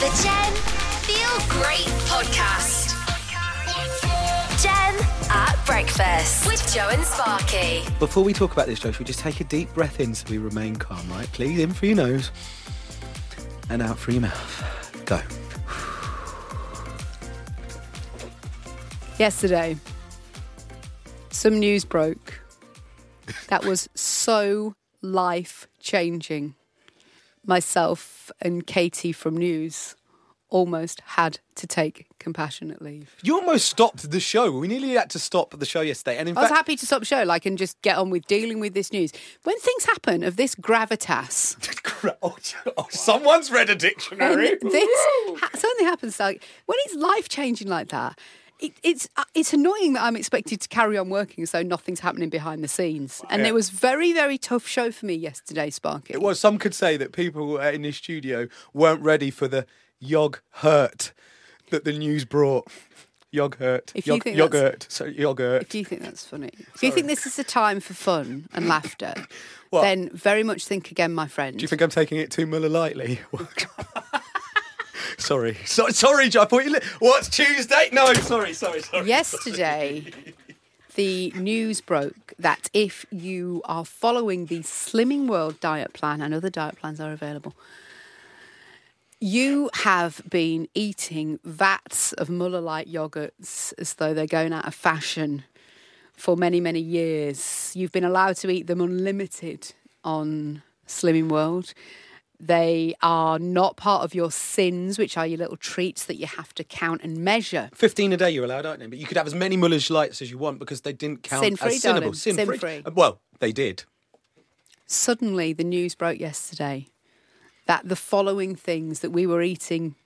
The Gem Feel Great Podcast. Gem at Breakfast with Joe and Sparky. Before we talk about this, Joe, should we just take a deep breath in so we remain calm, right? Please, in through your nose and out through your mouth. Go. Yesterday, some news broke that was so life-changing. Myself and Katie from News almost had to take compassionate leave. You almost stopped the show. We nearly had to stop the show yesterday. And I was happy to stop the show, like, and just get on with dealing with this news. When things happen of this gravitas... oh, someone's read a dictionary. Something happens, like, when it's life-changing like that, it's annoying that I'm expected to carry on working as though nothing's happening behind the scenes. And It was very, very tough show for me yesterday, Sparky. It was. Some could say that people in this studio weren't ready for the hurt that the news brought. Yogurt. If you think that's funny. If you think this is a time for fun and laughter, then very much think again, my friend. Do you think I'm taking it too Müller lightly? Sorry, Joe. I thought you... What's Tuesday? No, sorry. Yesterday, the news broke that if you are following the Slimming World diet plan, and other diet plans are available, you have been eating vats of Müller Light yoghurts as though they're going out of fashion for many, many years. You've been allowed to eat them unlimited on Slimming World. They are not part of your sins, which are your little treats that you have to count and measure. 15 a day you're allowed, aren't you? But you could have as many Müller Lights as you want because they didn't count as sinnable. Sin-free. Well, they did. Suddenly, the news broke yesterday that the following things that we were eating,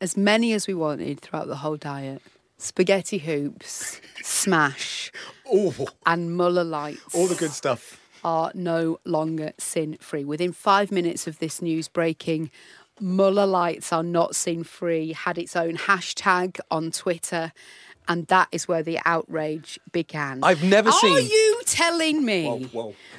as many as we wanted throughout the whole diet: spaghetti hoops, smash, and Müller Lights. All the good stuff. Are no longer sin-free. Within 5 minutes of this news breaking, Müller Lights Are Not Sin-Free had its own hashtag on Twitter, and that is where the outrage began. I've never seen... Are you telling me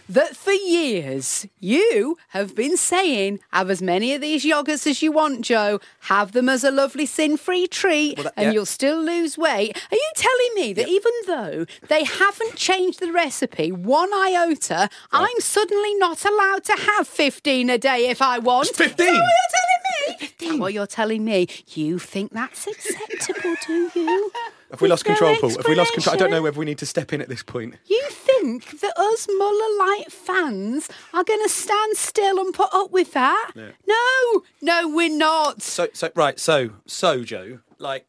that for years you have been saying, have as many of these yoghurts as you want, Joe, have them as a lovely sin-free treat, you'll still lose weight? Are you telling me that even though they haven't changed the recipe one iota, I'm suddenly not allowed to have 15 a day if I want? It's 15! Is that what you're telling me? 15. What you're telling me? You think that's acceptable, do you? Have we lost control, Paul? Have we lost control? I don't know whether we need to step in at this point. You think that us Müller Light fans are going to stand still and put up with that? Yeah. No, we're not. So, Joe, like,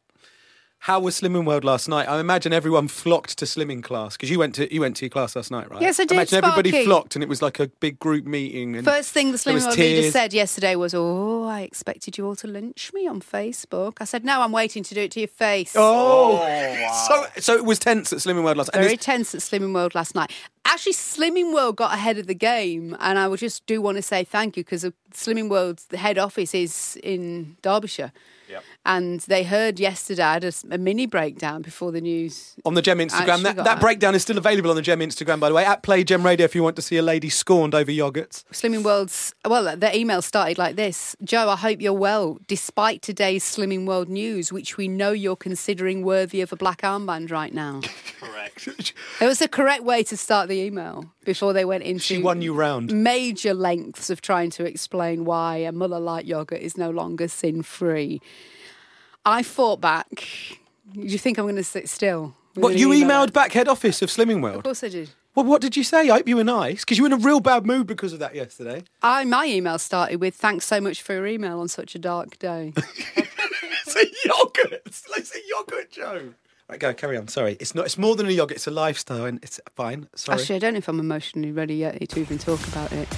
how was Slimming World last night? I imagine everyone flocked to slimming class because you went to your class last night, right? Yes, I did. Imagine Sparky. Everybody flocked, and it was like a big group meeting. And first thing the Slimming World leader said yesterday was, I expected you all to lynch me on Facebook. I said, no, I'm waiting to do it to your face. Wow. So it was tense at Slimming World last night. Very tense at Slimming World last night. Actually, Slimming World got ahead of the game, and I just do want to say thank you because Slimming World's head office is in Derbyshire. Yep. And they heard yesterday, I had a mini breakdown before the news. On the Gem Instagram. That breakdown is still available on the Gem Instagram, by the way. @PlayGemRadio if you want to see a lady scorned over yoghurts. Slimming World's... Well, their email started like this. Joe, I hope you're well. Despite today's Slimming World news, which we know you're considering worthy of a black armband right now. Correct. It was the correct way to start the email before they went into... She won you round. ...major lengths of trying to explain why a Müller Light yoghurt is no longer sin-free. I fought back. Do you think I'm going to sit still? What, you emailed back head office of Slimming World? Of course I did. Well, what did you say? I hope you were nice, because you were in a real bad mood because of that yesterday. My email started with, thanks so much for your email on such a dark day. It's a yoghurt. It's a yoghurt, Joe. Right, go, carry on. Sorry. It's more than a yoghurt. It's a lifestyle, and it's fine. Sorry. Actually, I don't know if I'm emotionally ready yet to even talk about it.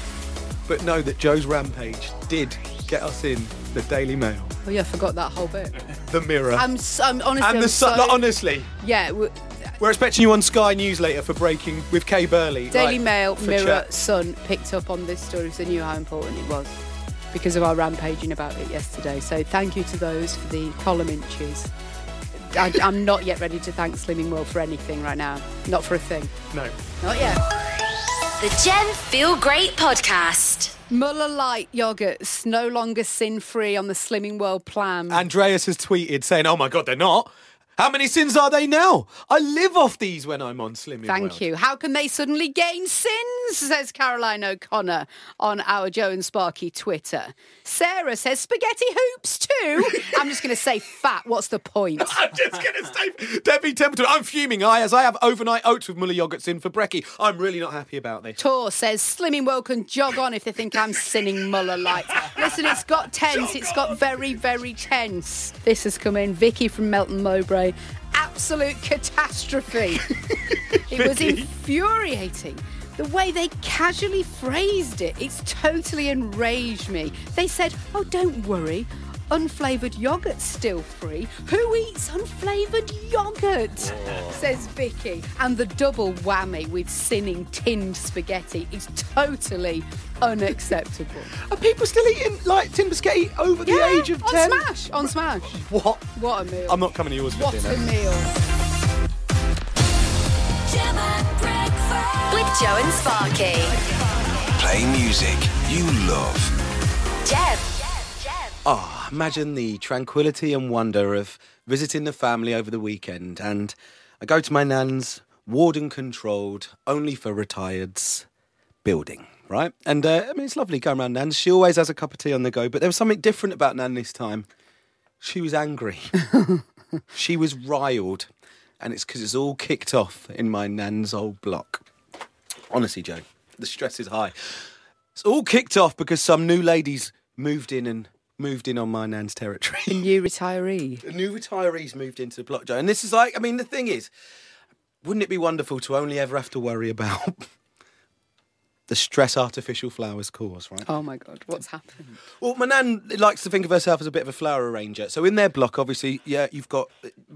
But know that Joe's rampage did get us in the Daily Mail. Oh yeah, I forgot that whole bit. The Mirror. I'm honestly. And the honestly. Yeah. We're expecting you on Sky News later for breaking with Kay Burley. Daily Mail, Mirror, Sun picked up on this story because they knew how important it was because of our rampaging about it yesterday. So thank you to those for the column inches. I'm not yet ready to thank Slimming World for anything right now. Not for a thing. No. Not yet. The Gem Feel Great Podcast. Müller Light yogurts no longer sin-free on the Slimming World plan. Andreas has tweeted saying, oh my God, they're not. How many sins are they now? I live off these when I'm on Slimming World. Thank you. How can they suddenly gain sins, says Caroline O'Connor on our Joe and Sparky Twitter. Sarah says spaghetti hoops too. I'm just going to say fat. What's the point? I'm just going to say Debbie Templeton. I'm fuming as I have overnight oats with Müller yogurts in for brekkie. I'm really not happy about this. Tor says Slimming World can jog on if they think I'm sinning Müller Light. Listen, it's got tense. It's got very, very tense. This has come in. Vicky from Melton Mowbray. Absolute catastrophe. It was infuriating. The way they casually phrased it, it's totally enraged me. They said, oh, don't worry, unflavoured yoghurt's still free. Who eats unflavoured yoghurt? Oh. Says Vicky. And the double whammy with sinning tinned spaghetti is totally unacceptable. Are people still eating like tinned spaghetti over the age of 10? On Smash. What? What a meal. I'm not coming to yours for dinner. What a meal. Gem at Breakfast. With Joe and Sparky. Play music you love. Gem. Oh, imagine the tranquility and wonder of visiting the family over the weekend, and I go to my nan's warden-controlled, only for retireds, building, right? And, it's lovely going around Nan's. She always has a cup of tea on the go, but there was something different about Nan this time. She was angry. She was riled, and it's because it's all kicked off in my nan's old block. Honestly, Joe, the stress is high. It's all kicked off because some new ladies moved in on my nan's territory. A new retiree. The new retirees moved into the block, Joe. And this is like, the thing is, wouldn't it be wonderful to only ever have to worry about the stress artificial flowers cause, right? Oh, my God, what's happened? Well, my nan likes to think of herself as a bit of a flower arranger. So in their block, obviously, you've got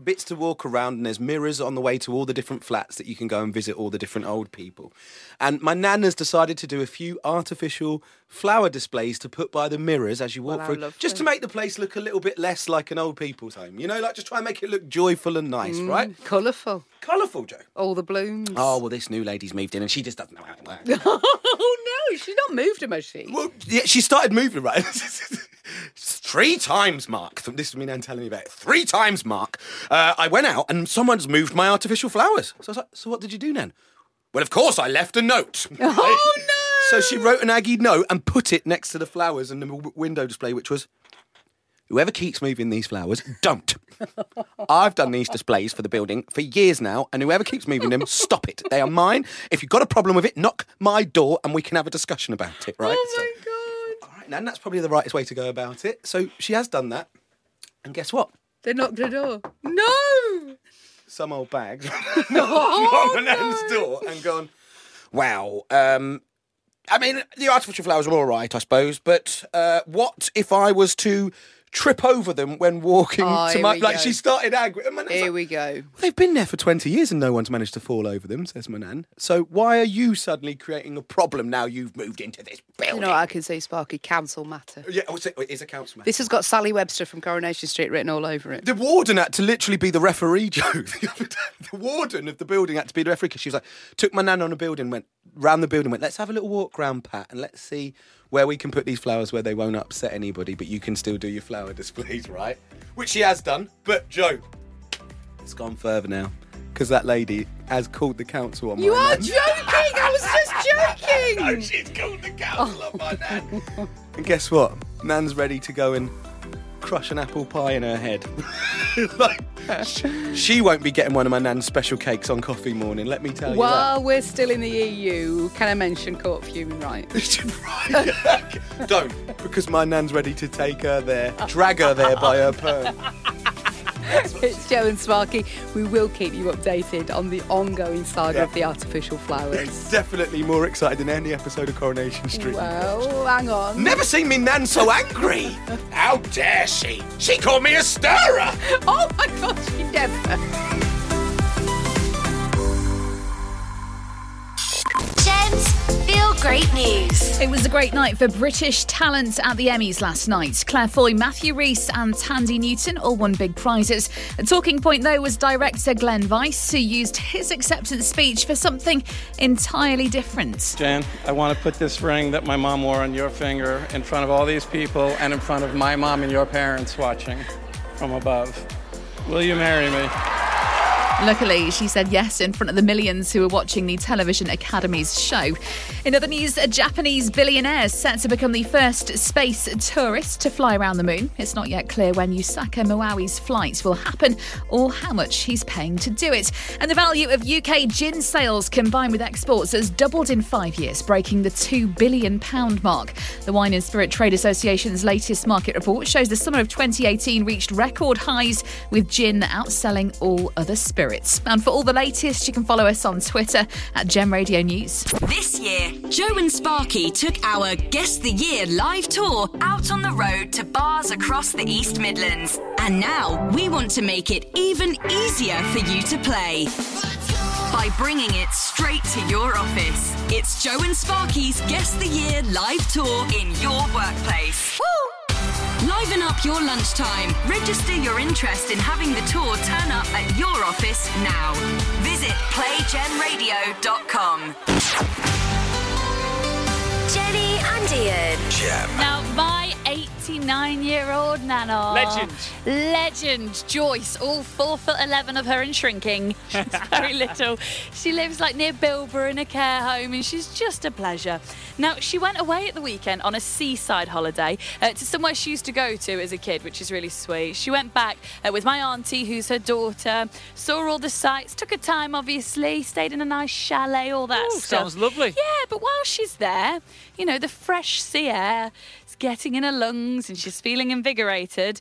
bits to walk around and there's mirrors on the way to all the different flats that you can go and visit all the different old people. And my nan has decided to do a few artificial flower displays to put by the mirrors as you walk through, just to make the place look a little bit less like an old people's home. You know, like just try and make it look joyful and nice, right? Colourful, Joe. All the blooms. Oh, well, this new lady's moved in and she just doesn't know how to work. Oh, no, she's not moved him, has she? Well, yeah, she started moving, right? 3 times, Mark. This is me Nan telling me about it. 3 times, Mark. I went out and someone's moved my artificial flowers. So I was like, so what did you do, Nan? Well, of course, I left a note. Oh, no! So she wrote an Aggie note and put it next to the flowers and the window display, which was, whoever keeps moving these flowers, don't. I've done these displays for the building for years now, and whoever keeps moving them, stop it. They are mine. If you've got a problem with it, knock my door and we can have a discussion about it, right? Oh, my God. All right, Nan, that's probably the rightest way to go about it. So she has done that, and guess what? They knocked the door. No! Some old bags on Nan's door and gone, wow, the artificial flowers are all right, I suppose, but what if I was to trip over them when walking to my... Like, she started angry. Here we go. They've been there for 20 years and no one's managed to fall over them, says my nan. So why are you suddenly creating a problem now you've moved into this building? You know what I can say, Sparky? Council matter. Yeah, it is a council matter. This has got Sally Webster from Coronation Street written all over it. The warden had to literally be the referee, Joe. The warden of the building had to be the referee because she was like, took my nan on a building, went round the building, went, let's have a little walk round, Pat, and let's see where we can put these flowers where they won't upset anybody, but you can still do your flower displays, right? Which she has done, but Joe, it's gone further now, because that lady has called the council on my nan. You are joking! I was just joking! No, she's called the council on my nan. And guess what? Nan's ready to go and crush an apple pie in her head. Like, she won't be getting one of my nan's special cakes on coffee morning, let me tell you. While we're still in the EU, can I mention Court of Human Rights? Don't, because my nan's ready to take her there, drag her there by her perm. It's Joe and Sparky. We will keep you updated on the ongoing saga of the artificial flowers. It's definitely more exciting than any episode of Coronation Street. Well, hang on. Never seen me nan so angry. How dare she? She called me a stirrer. Oh, my God, she never. Gem presents Feel Great News. It was a great night for British talent at the Emmys last night. Claire Foy, Matthew Rhys and Tandy Newton all won big prizes. A talking point, though, was director Glenn Weiss, who used his acceptance speech for something entirely different. Jan, I want to put this ring that my mom wore on your finger in front of all these people and in front of my mom and your parents watching from above. Will you marry me? Luckily, she said yes in front of the millions who were watching the Television Academy's show. In other news, a Japanese billionaire is set to become the first space tourist to fly around the moon. It's not yet clear when Yusaka Moaoi's flight will happen or how much he's paying to do it. And the value of UK gin sales combined with exports has doubled in 5 years, breaking the £2 billion mark. The Wine and Spirit Trade Association's latest market report shows the summer of 2018 reached record highs, with gin outselling all other spirits. And for all the latest, you can follow us on Twitter at Gem Radio News. This year, Joe and Sparky took our Guess the Year live tour out on the road to bars across the East Midlands. And now we want to make it even easier for you to play by bringing it straight to your office. It's Joe and Sparky's Guess the Year live tour in your workplace. Woo! Liven up your lunchtime. Register your interest in having the tour turn up at your office now. Visit playgemradio.com. Jenny and Ian. Gem. Now, my 89-year-old nana. Legend. Joyce, all 4'11" of her and shrinking. She's very little. She lives like near Bilbao in a care home, and she's just a pleasure. Now, she went away at the weekend on a seaside holiday to somewhere she used to go to as a kid, which is really sweet. She went back with my auntie, who's her daughter, saw all the sights, took her time, obviously, stayed in a nice chalet, all that stuff. Sounds lovely. Yeah, but while she's there, you know, the fresh sea air, getting in her lungs, and she's feeling invigorated.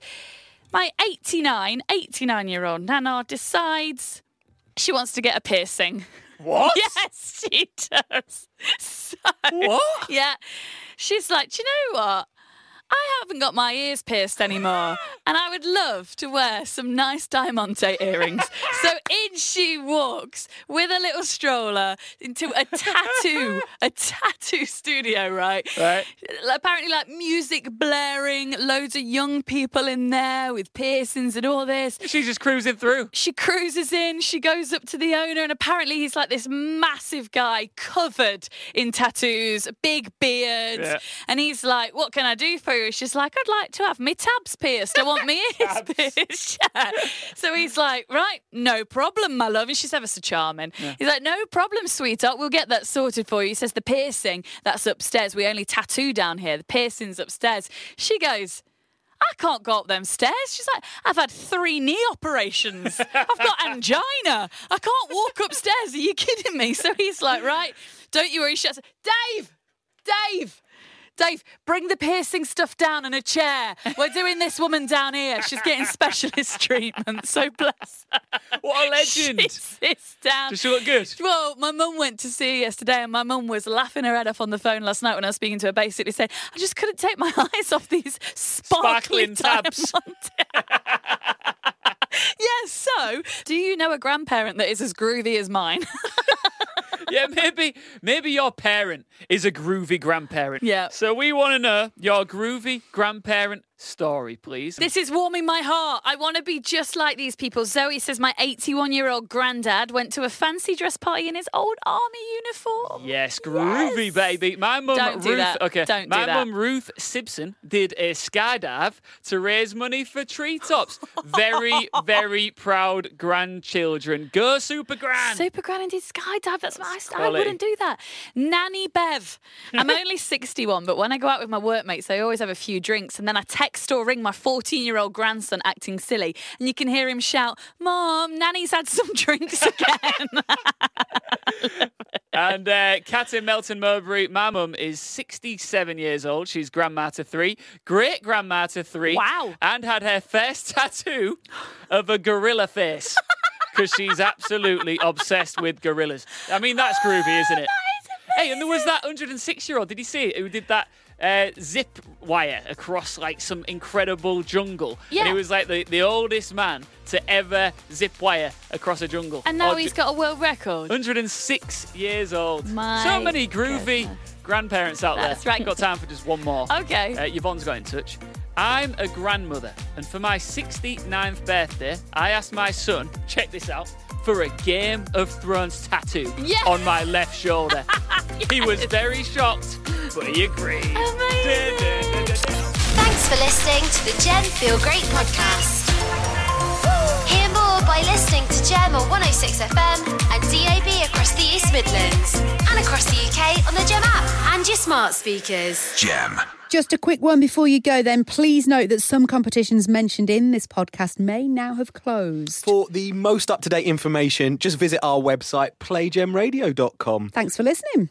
My 89-year-old nana decides she wants to get a piercing. What? Yes, she does. So, what? Yeah. She's like, do you know what? I haven't got my ears pierced anymore, and I would love to wear some nice diamante earrings. So in she walks with a little stroller into a tattoo studio, right? Apparently, like, music blaring, loads of young people in there with piercings and all this. She's just cruising through. She cruises in, she goes up to the owner, and apparently he's like this massive guy covered in tattoos, big beard, and he's like, what can I do for you? She's like, I'd like to have my tabs pierced. I want my ears pierced. Yeah. So he's like, right, no problem, my love. And she's ever so charming. Yeah. He's like, no problem, sweetheart. We'll get that sorted for you. He says, the piercing, that's upstairs. We only tattoo down here. The piercing's upstairs. She goes, I can't go up them stairs. She's like, I've had 3 knee operations. I've got angina. I can't walk upstairs. Are you kidding me? So he's like, right, don't you worry. She says, Dave, bring the piercing stuff down in a chair. We're doing this woman down here. She's getting specialist treatment, so bless her. What a legend. She sits down. Does she look good? Well, my mum went to see her yesterday, and my mum was laughing her head off on the phone last night when I was speaking to her, basically saying, I just couldn't take my eyes off these sparkling tabs. Yeah, so, do you know a grandparent that is as groovy as mine? Yeah, maybe your parent is a groovy grandparent. Yeah. So we want to know your groovy grandparent story, please. This is warming my heart. I want to be just like these people. Zoe says, my 81-year-old granddad went to a fancy dress party in his old army uniform. Yes, groovy, baby. My mum, Ruth, do that. Okay. Don't do that. My mum, Ruth Simpson, did a skydive to raise money for treetops. Very, very proud grandchildren. Go Super Gran. Super Gran and did skydive. That's my I wouldn't do that. Nanny Bev. I'm only 61, but when I go out with my workmates, I always have a few drinks, and then I text or ring my 14-year-old grandson acting silly, and you can hear him shout, Mom, Nanny's had some drinks again. And Kat in Melton Mowbray, my mum is 67 years old. She's grandma to 3, great-grandma to 3. Wow. And had her first tattoo of a gorilla face. Because she's absolutely obsessed with gorillas. I mean, that's groovy, isn't it? Hey, and there was that 106-year-old, did you see it, who did that zip wire across like some incredible jungle. Yeah. And he was like the oldest man to ever zip wire across a jungle. And now he's got a world record. 106 years old. So many groovy grandparents out there. That's right. I've got time for just one more. Okay. Yvonne's got in touch. I'm a grandmother, and for my 69th birthday, I asked my son, check this out, for a Game of Thrones tattoo on my left shoulder. Yes. He was very shocked, but he agreed. Thanks for listening to the Gem Feel Great podcast. Hear more by listening to Gem on 106FM and DAB across the East Midlands and across the UK on the Gem app and your smart speakers. Gem. Just a quick one before you go then. Please note that some competitions mentioned in this podcast may now have closed. For the most up-to-date information, just visit our website, playgemradio.com. Thanks for listening.